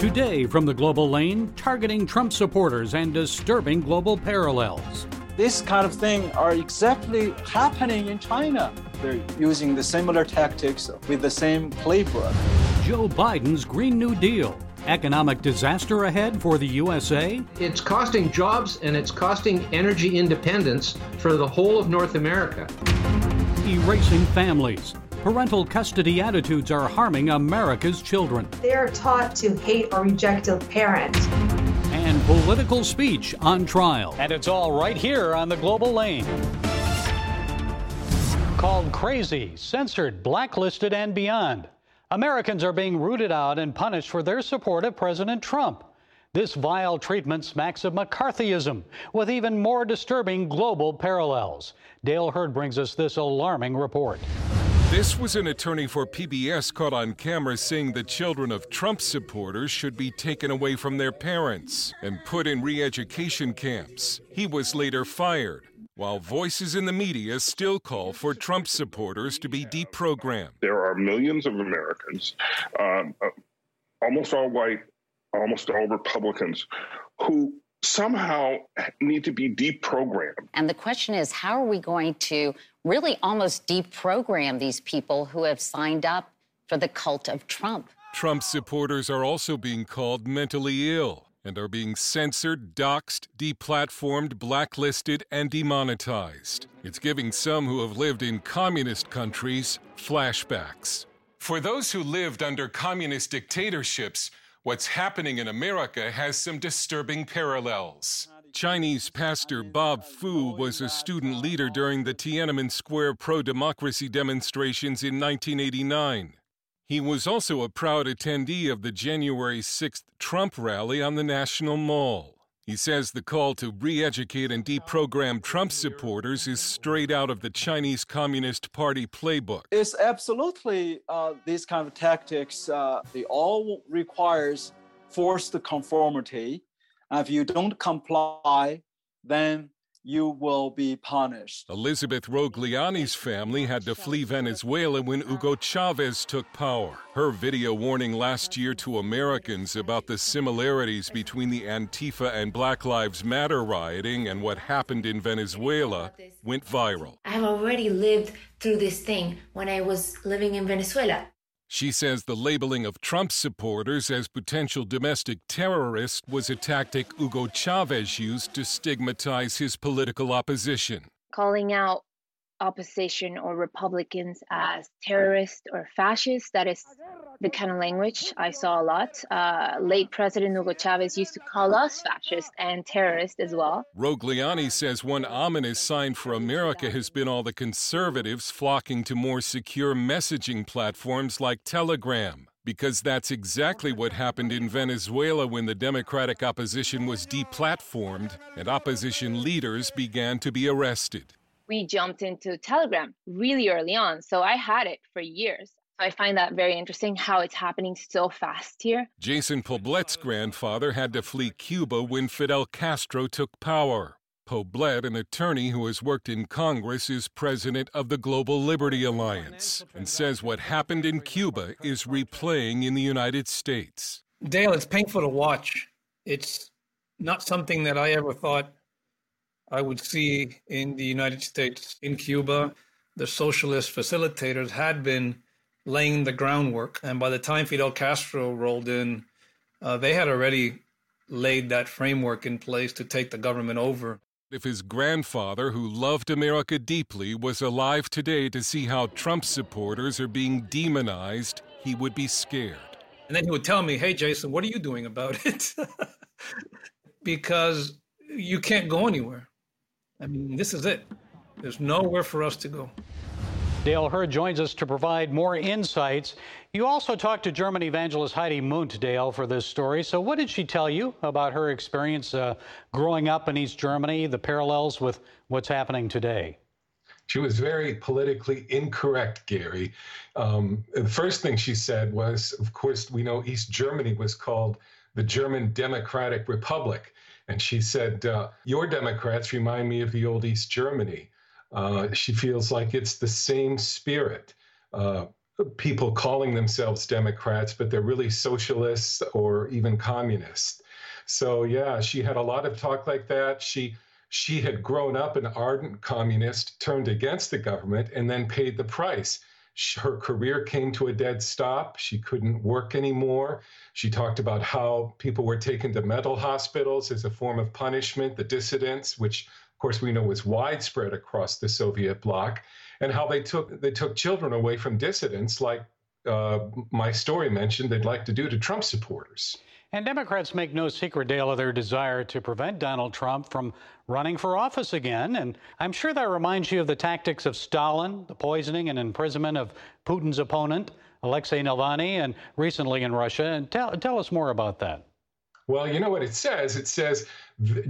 Today from the global lane, targeting Trump supporters and disturbing global parallels. This kind of thing are exactly happening in China. They're using the similar tactics with the same playbook. Joe Biden's Green New Deal. Economic disaster ahead for the USA? It's costing jobs and it's costing energy independence for the whole of North America. Erasing families. Parental custody attitudes are harming America's children. They are taught to hate or reject a parent. And political speech on trial. And it's all right here on the global lane. Called crazy, censored, blacklisted, and beyond. Americans are being rooted out and punished for their support of President Trump. This vile treatment smacks of McCarthyism, with even more disturbing global parallels. Dale Hurd brings us this alarming report. This was an attorney for PBS caught on camera saying the children of Trump supporters should be taken away from their parents and put in re-education camps. He was later fired, while voices in the media still call for Trump supporters to be deprogrammed. There are millions of Americans, almost all white, almost all Republicans, who somehow need to be deprogrammed. And the question is, how are we going to really almost deprogram these people who have signed up for the cult of Trump? Trump supporters are also being called mentally ill and are being censored, doxxed, deplatformed, blacklisted, and demonetized. It's giving some who have lived in communist countries flashbacks. For those who lived under communist dictatorships, what's happening in America has some disturbing parallels. Chinese pastor Bob Fu was a student leader during the Tiananmen Square pro-democracy demonstrations in 1989. He was also a proud attendee of the January 6th Trump rally on the National Mall. He says the call to re-educate and deprogram Trump supporters is straight out of the Chinese Communist Party playbook. It's absolutely these kind of tactics. They all requires forced conformity. If you don't comply, then you will be punished. Elizabeth Rogliani's family had to flee Venezuela when Hugo Chavez took power. Her video warning last year to Americans about the similarities between the Antifa and Black Lives Matter rioting and what happened in Venezuela went viral. I've already lived through this thing when I was living in Venezuela. She says the labeling of Trump supporters as potential domestic terrorists was a tactic Hugo Chavez used to stigmatize his political opposition. Calling out opposition or Republicans as terrorists or fascists, that is the kind of language I saw a lot. Late President Hugo Chavez used to call us fascists and terrorists as well. Rogliani says one ominous sign for America has been all the conservatives flocking to more secure messaging platforms like Telegram, because that's exactly what happened in Venezuela when the Democratic opposition was deplatformed and opposition leaders began to be arrested. We jumped into Telegram really early on, so I had it for years. I find that very interesting how it's happening so fast here. Jason Poblet's grandfather had to flee Cuba when Fidel Castro took power. Poblet, an attorney who has worked in Congress, is president of the Global Liberty Alliance and says what happened in Cuba is replaying in the United States. Dale, it's painful to watch. It's not something that I ever thought I would see in the United States. In Cuba, the socialist facilitators had been laying the groundwork. And by the time Fidel Castro rolled in, they had already laid that framework in place to take the government over. If his grandfather, who loved America deeply, was alive today to see how Trump supporters are being demonized, he would be scared. And then he would tell me, hey, Jason, what are you doing about it? Because you can't go anywhere. I mean, this is it. There's nowhere for us to go. Dale Hurd joins us to provide more insights. You also talked to German evangelist Heidi Munt, Dale, for this story. So what did she tell you about her experience growing up in East Germany, the parallels with what's happening today? She was very politically incorrect, Gary. The first thing she said was, of course, we know East Germany was called the German Democratic Republic. And she said, your Democrats remind me of the old East Germany. She feels like it's the same spirit. people calling themselves Democrats, but they're really socialists or even communists. So yeah, she had a lot of talk like that. She had grown up an ardent communist, turned against the government, and then paid the price. Her career came to a dead stop. She couldn't work anymore. She talked about how people were taken to mental hospitals as a form of punishment, the dissidents, which of course we know was widespread across the Soviet bloc, and how they took children away from dissidents, like my story mentioned they'd like to do to Trump supporters. And Democrats make no secret, Dale, of their desire to prevent Donald Trump from running for office again. And I'm sure that reminds you of the tactics of Stalin, the poisoning and imprisonment of Putin's opponent, Alexei Navalny, and recently in Russia. And tell us more about that. Well, you know what it says? It says,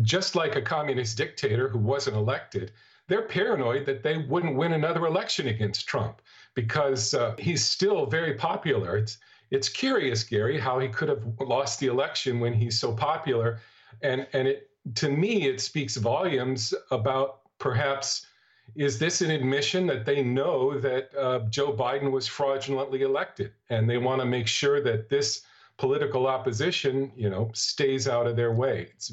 just like a communist dictator who wasn't elected, they're paranoid that they wouldn't win another election against Trump because he's still very popular. It's curious, Gary, how he could have lost the election when he's so popular. And it, to me, it speaks volumes about perhaps, is this an admission that they know that Joe Biden was fraudulently elected and they want to make sure that this political opposition, you know, stays out of their way? It's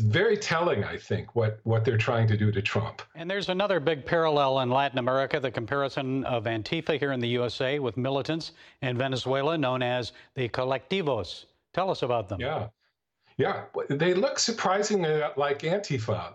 very telling, I think, what they're trying to do to Trump. And there's another big parallel in Latin America, the comparison of Antifa here in the USA with militants in Venezuela known as the colectivos. Tell us about them. Yeah. They look surprisingly like Antifa,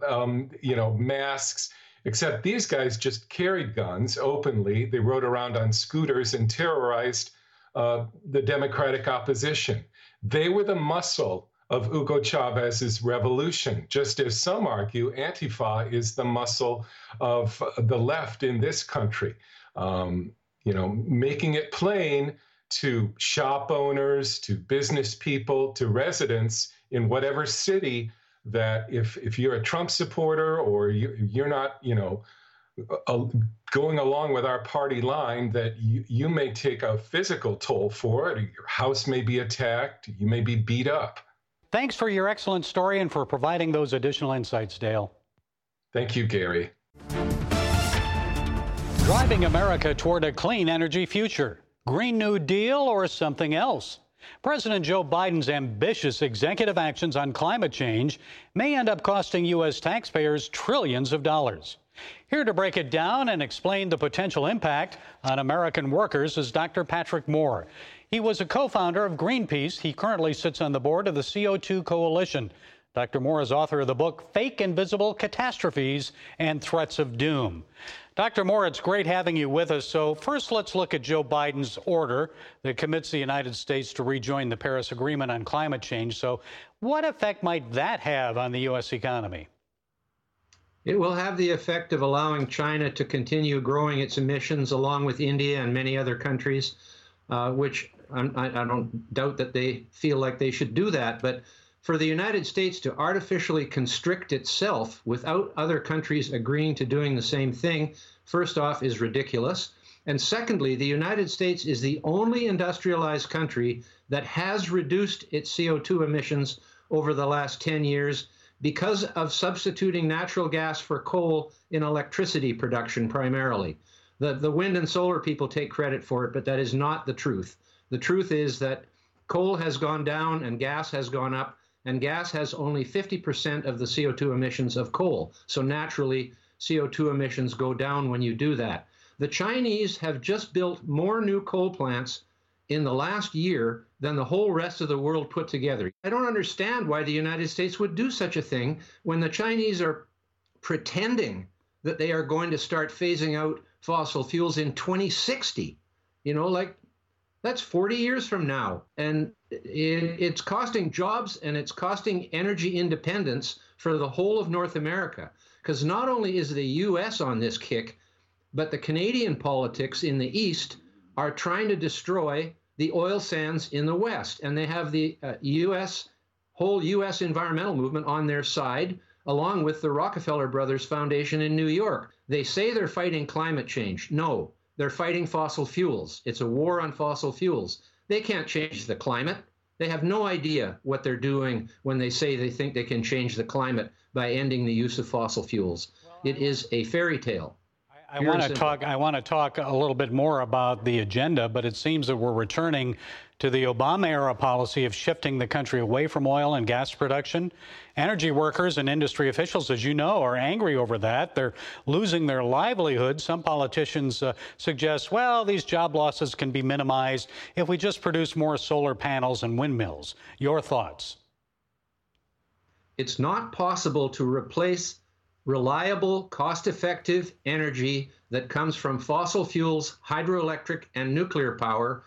you know, masks, except these guys just carried guns openly. They rode around on scooters and terrorized the Democratic opposition. They were the muscle of Hugo Chavez's revolution. Just as some argue, Antifa is the muscle of the left in this country, you know, making it plain to shop owners, to business people, to residents in whatever city that if you're a Trump supporter or you're not, you know, going along with our party line, that you may take a physical toll for it, or your house may be attacked, you may be beat up. Thanks for your excellent story and for providing those additional insights, Dale. Thank you, Gary. Driving America toward a clean energy future. Green New Deal or something else? President Joe Biden's ambitious executive actions on climate change may end up costing U.S. taxpayers trillions of dollars. Here to break it down and explain the potential impact on American workers is Dr. Patrick Moore. He was a co-founder of Greenpeace. He currently sits on the board of the CO2 Coalition. Dr. Moore is author of the book, Fake Invisible Catastrophes and Threats of Doom. Dr. Moore, it's great having you with us. So first, let's look at Joe Biden's order that commits the United States to rejoin the Paris Agreement on climate change. So what effect might that have on the U.S. economy? It will have the effect of allowing China to continue growing its emissions along with India and many other countries, which I don't doubt that they feel like they should do that, but for the United States to artificially constrict itself without other countries agreeing to doing the same thing, first off, is ridiculous. And secondly, the United States is the only industrialized country that has reduced its CO2 emissions over the last 10 years because of substituting natural gas for coal in electricity production primarily. The wind and solar people take credit for it, but that is not the truth. The truth is that coal has gone down and gas has gone up, and gas has only 50% of the CO2 emissions of coal. So naturally, CO2 emissions go down when you do that. The Chinese have just built more new coal plants in the last year than the whole rest of the world put together. I don't understand why the United States would do such a thing when the Chinese are pretending that they are going to start phasing out fossil fuels in 2060. You know, like, that's 40 years from now, and it's costing jobs and it's costing energy independence for the whole of North America, because not only is the U.S. on this kick, but the Canadian politics in the East are trying to destroy the oil sands in the West, and they have the whole U.S. environmental movement on their side, along with the Rockefeller Brothers Foundation in New York. They say they're fighting climate change. No. They're fighting fossil fuels. It's a war on fossil fuels. They can't change the climate. They have no idea what they're doing when they say they think they can change the climate by ending the use of fossil fuels. It is a fairy tale. I want to talk a little bit more about the agenda, but it seems that we're returning to the Obama-era policy of shifting the country away from oil and gas production. Energy workers and industry officials, as you know, are angry over that. They're losing their livelihood. Some politicians suggest, well, these job losses can be minimized if we just produce more solar panels and windmills. Your thoughts? It's not possible to replace reliable, cost-effective energy that comes from fossil fuels, hydroelectric, and nuclear power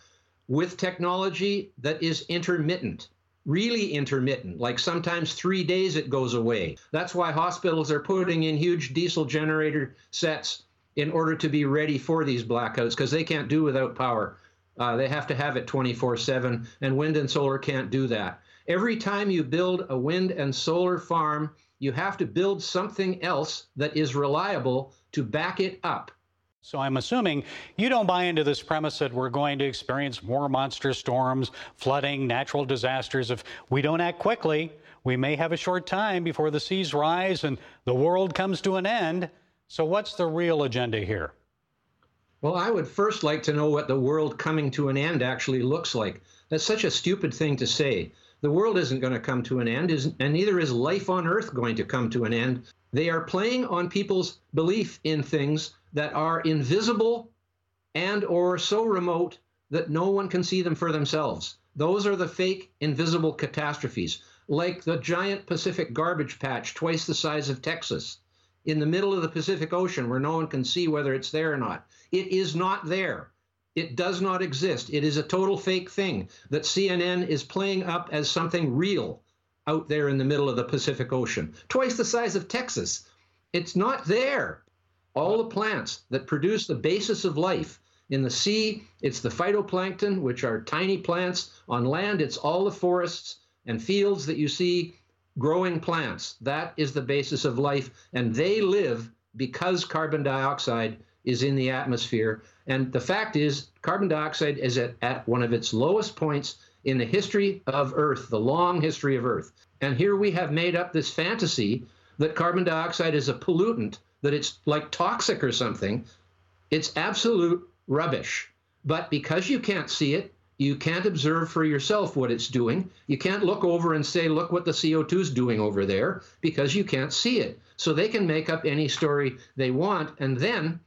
with technology that is intermittent, really intermittent, like sometimes 3 days it goes away. That's why hospitals are putting in huge diesel generator sets in order to be ready for these blackouts, because they can't do without power. They have to have it 24/7, and wind and solar can't do that. Every time you build a wind and solar farm, you have to build something else that is reliable to back it up. So I'm assuming you don't buy into this premise that we're going to experience more monster storms, flooding, natural disasters. If we don't act quickly, we may have a short time before the seas rise and the world comes to an end. So what's the real agenda here? Well, I would first like to know what the world coming to an end actually looks like. That's such a stupid thing to say. The world isn't going to come to an end, and neither is life on Earth going to come to an end. They are playing on people's belief in things that are invisible and or so remote that no one can see them for themselves. Those are the fake invisible catastrophes, like the giant Pacific garbage patch twice the size of Texas in the middle of the Pacific Ocean where no one can see whether it's there or not. It is not there. It does not exist. It is a total fake thing that CNN is playing up as something real out there in the middle of the Pacific Ocean, twice the size of Texas. It's not there. All the plants that produce the basis of life in the sea, it's the phytoplankton, which are tiny plants. On land, it's all the forests and fields that you see growing plants. That is the basis of life, and they live because carbon dioxide is in the atmosphere. And the fact is, carbon dioxide is at one of its lowest points in the history of Earth, the long history of Earth. And here we have made up this fantasy that carbon dioxide is a pollutant, that it's like toxic or something. It's absolute rubbish. But because you can't see it, you can't observe for yourself what it's doing. You can't look over and say, look what the CO2 is doing over there, because you can't see it. So they can make up any story they want. And then,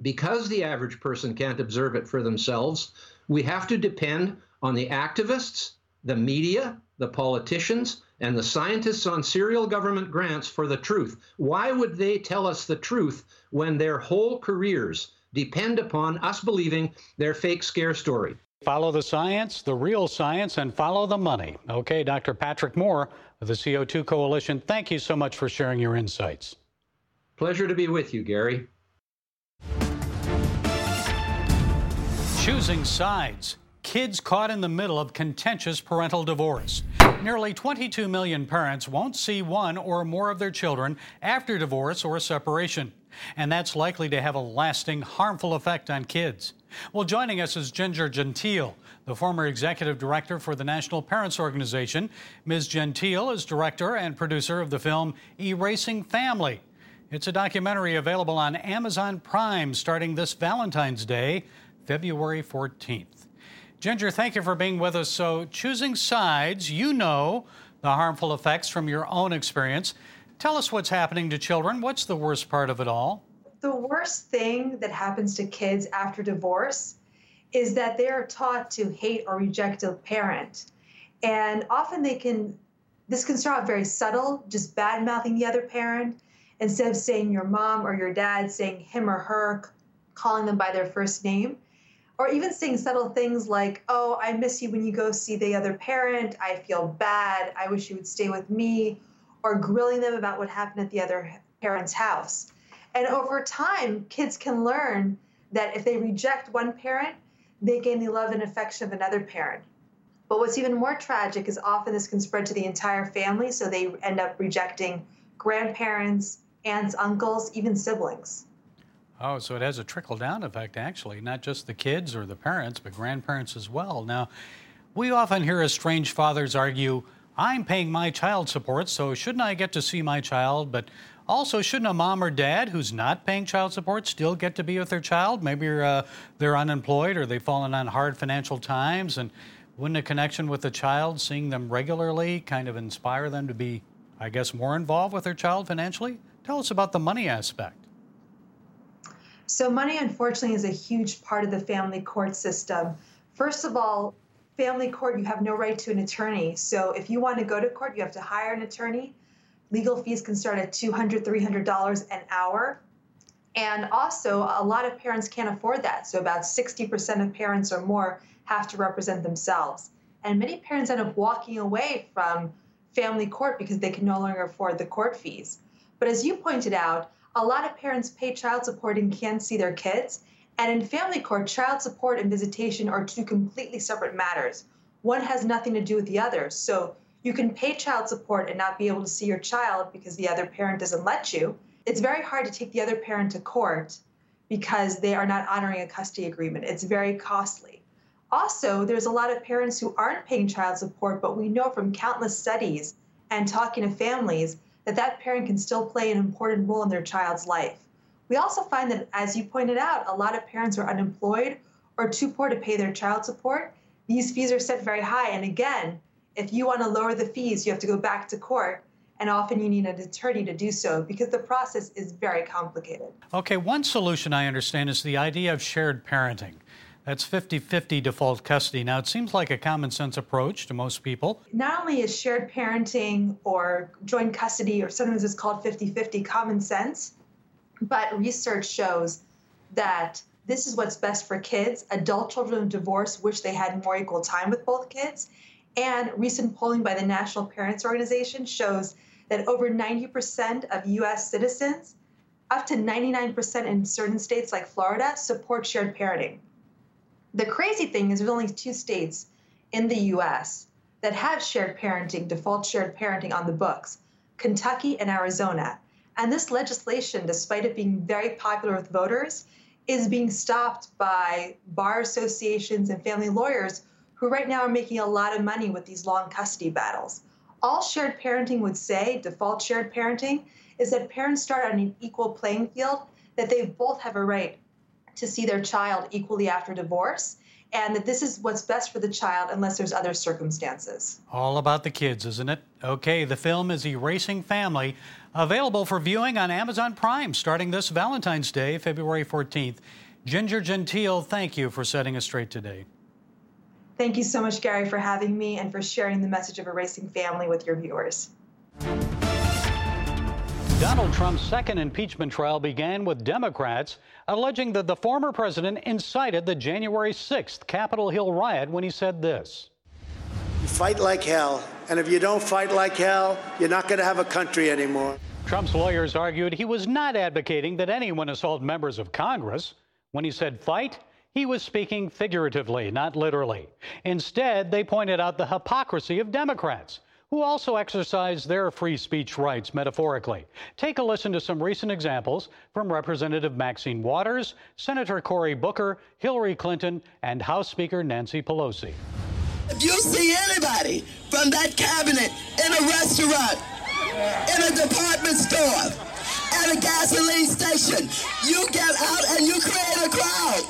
because the average person can't observe it for themselves, we have to depend on the activists, the media, the politicians, and the scientists on serial government grants for the truth. Why would they tell us the truth when their whole careers depend upon us believing their fake scare story? Follow the science, the real science, and follow the money. Okay, Dr. Patrick Moore of the CO2 Coalition, thank you so much for sharing your insights. Pleasure to be with you, Gary. Choosing sides. Kids caught in the middle of contentious parental divorce. Nearly 22 million parents won't see one or more of their children after divorce or separation. And that's likely to have a lasting, harmful effect on kids. Well, joining us is Ginger Gentile, the former executive director for the National Parents Organization. Ms. Gentile is director and producer of the film Erasing Family. It's a documentary available on Amazon Prime starting this Valentine's Day, February 14th. Ginger, thank you for being with us. So, choosing sides, you know the harmful effects from your own experience. Tell us what's happening to children. What's the worst part of it all? The worst thing that happens to kids after divorce is that they are taught to hate or reject a parent. And often this can start out very subtle, just bad-mouthing the other parent. Instead of saying your mom or your dad, saying him or her, calling them by their first name. Or even saying subtle things like, oh, I miss you when you go see the other parent. I feel bad. I wish you would stay with me. Or grilling them about what happened at the other parent's house. And over time, kids can learn that if they reject one parent, they gain the love and affection of another parent. But what's even more tragic is often this can spread to the entire family, so they end up rejecting grandparents, aunts, uncles, even siblings. Oh, so it has a trickle-down effect, actually, not just the kids or the parents, but grandparents as well. Now, we often hear estranged fathers argue, I'm paying my child support, so shouldn't I get to see my child? But Also, shouldn't a mom or dad who's not paying child support still get to be with their child? Maybe they're unemployed or they've fallen on hard financial times, and wouldn't a connection with the child, seeing them regularly, kind of inspire them to be, I guess, more involved with their child financially? Tell us about the money aspect. So money, unfortunately, is a huge part of the family court system. First of all, family court, you have no right to an attorney. So if you want to go to court, you have to hire an attorney. Legal fees can start at $200, $300 an hour. And also, a lot of parents can't afford that. So about 60% of parents or more have to represent themselves. And many parents end up walking away from family court because they can no longer afford the court fees. But as you pointed out, a lot of parents pay child support and can't see their kids. And in family court, child support and visitation are two completely separate matters. One has nothing to do with the other. So you can pay child support and not be able to see your child because the other parent doesn't let you. It's very hard to take the other parent to court because they are not honoring a custody agreement. It's very costly. Also, there's a lot of parents who aren't paying child support, but we know from countless studies and talking to families that that parent can still play an important role in their child's life. We also find that, as you pointed out, a lot of parents are unemployed or too poor to pay their child support. These fees are set very high, and again, if you want to lower the fees, you have to go back to court, and often you need an attorney to do so because the process is very complicated. Okay, one solution I understand is the idea of shared parenting. That's 50-50 default custody. Now, it seems like a common sense approach to most people. Not only is shared parenting or joint custody, or sometimes it's called 50-50, common sense, but research shows that this is what's best for kids. Adult children of divorce wish they had more equal time with both kids. And recent polling by the National Parents Organization shows that over 90% of U.S. citizens, up to 99% in certain states like Florida, support shared parenting. The crazy thing is there's only 2 states in the U.S. that have shared parenting, default shared parenting on the books, Kentucky and Arizona. And this legislation, despite it being very popular with voters, is being stopped by bar associations and family lawyers who right now are making a lot of money with these long custody battles. All shared parenting would say, default shared parenting, is that parents start on an equal playing field, that they both have a right to see their child equally after divorce, and that this is what's best for the child unless there's other circumstances. All about the kids, isn't it? Okay, the film is Erasing Family, available for viewing on Amazon Prime starting this Valentine's Day, February 14th. Ginger Gentile, thank you for setting us straight today. Thank you so much, Gary, for having me and for sharing the message of Erasing Family with your viewers. Donald Trump's second impeachment trial began with Democrats alleging that the former president incited the January 6th Capitol Hill riot when he said this. You fight like hell, and if you don't fight like hell, you're not going to have a country anymore. Trump's lawyers argued he was not advocating that anyone assault members of Congress. When he said fight, he was speaking figuratively, not literally. Instead, they pointed out the hypocrisy of Democrats, who also exercise their free speech rights metaphorically. Take a listen to some recent examples from Representative Maxine Waters, Senator Cory Booker, Hillary Clinton, and House Speaker Nancy Pelosi. If you see anybody from that cabinet in a restaurant, in a department store, at a gasoline station, you get out and you create a crowd.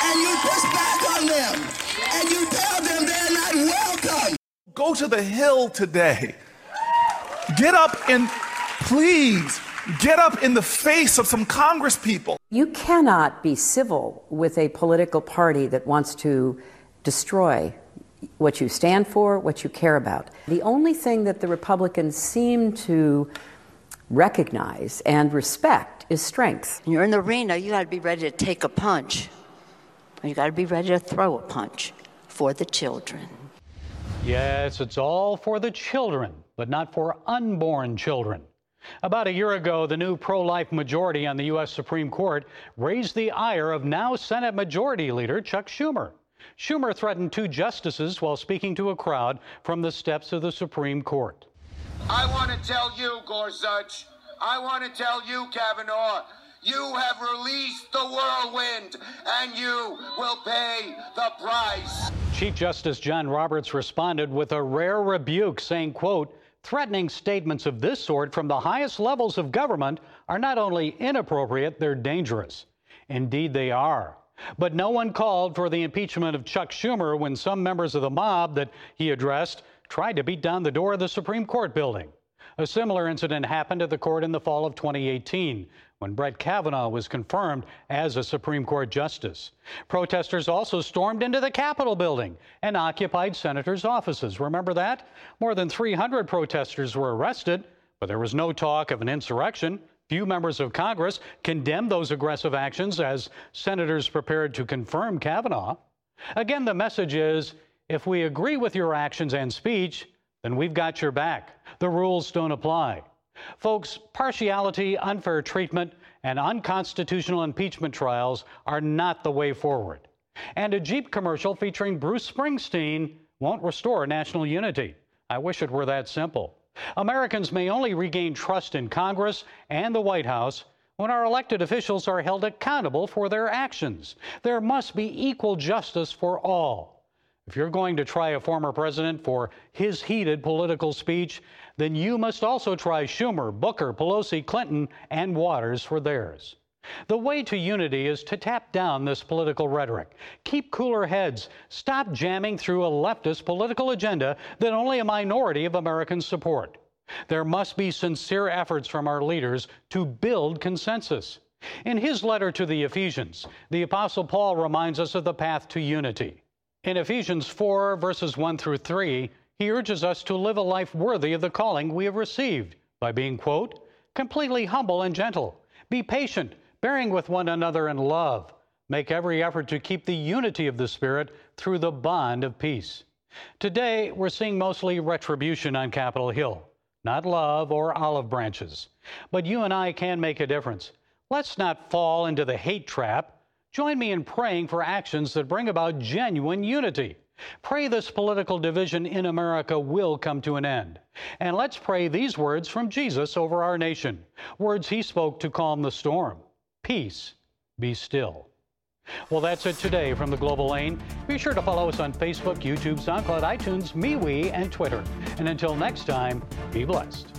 And you push back on them, and you tell them they're not welcome. Go to the Hill today. Get up and please get up in the face of some Congress people. You cannot be civil with a political party that wants to destroy what you stand for, what you care about. The only thing that the Republicans seem to recognize and respect is strength. When you're in the arena, you got to be ready to take a punch. You got to be ready to throw a punch for the children. Yes, it's all for the children, but not for unborn children. About a year ago, the new pro-life majority on the U.S. Supreme Court raised the ire of now Senate Majority Leader Chuck Schumer. Schumer threatened 2 justices while speaking to a crowd from the steps of the Supreme Court. I want to tell you, Gorsuch, I want to tell you, Kavanaugh, you have released the whirlwind, and you will pay the price. Chief Justice John Roberts responded with a rare rebuke, saying, quote, Threatening statements of this sort from the highest levels of government are not only inappropriate, they're dangerous. Indeed, they are. But no one called for the impeachment of Chuck Schumer when some members of the mob that he addressed tried to beat down the door of the Supreme Court building. A similar incident happened at the court in the fall of 2018, when Brett Kavanaugh was confirmed as a Supreme Court justice. Protesters also stormed into the Capitol building and occupied senators' offices. Remember that? More than 300 protesters were arrested, but there was no talk of an insurrection. Few members of Congress condemned those aggressive actions as senators prepared to confirm Kavanaugh. Again, the message is, if we agree with your actions and speech, then we've got your back. The rules don't apply. Folks, partiality, unfair treatment, and unconstitutional impeachment trials are not the way forward. And a Jeep commercial featuring Bruce Springsteen won't restore national unity. I wish it were that simple. Americans may only regain trust in Congress and the White House when our elected officials are held accountable for their actions. There must be equal justice for all. If you're going to try a former president for his heated political speech, then you must also try Schumer, Booker, Pelosi, Clinton, and Waters for theirs. The way to unity is to tap down this political rhetoric. Keep cooler heads. Stop jamming through a leftist political agenda that only a minority of Americans support. There must be sincere efforts from our leaders to build consensus. In his letter to the Ephesians, the Apostle Paul reminds us of the path to unity. In Ephesians 4, verses 1 through 3, he urges us to live a life worthy of the calling we have received by being, quote, completely humble and gentle. Be patient, bearing with one another in love. Make every effort to keep the unity of the Spirit through the bond of peace. Today, we're seeing mostly retribution on Capitol Hill, not love or olive branches. But you and I can make a difference. Let's not fall into the hate trap. Join me in praying for actions that bring about genuine unity. Pray this political division in America will come to an end. And let's pray these words from Jesus over our nation, words he spoke to calm the storm. Peace, be still. Well, that's it today from the Global Lane. Be sure to follow us on Facebook, YouTube, SoundCloud, iTunes, MeWe, and Twitter. And until next time, be blessed.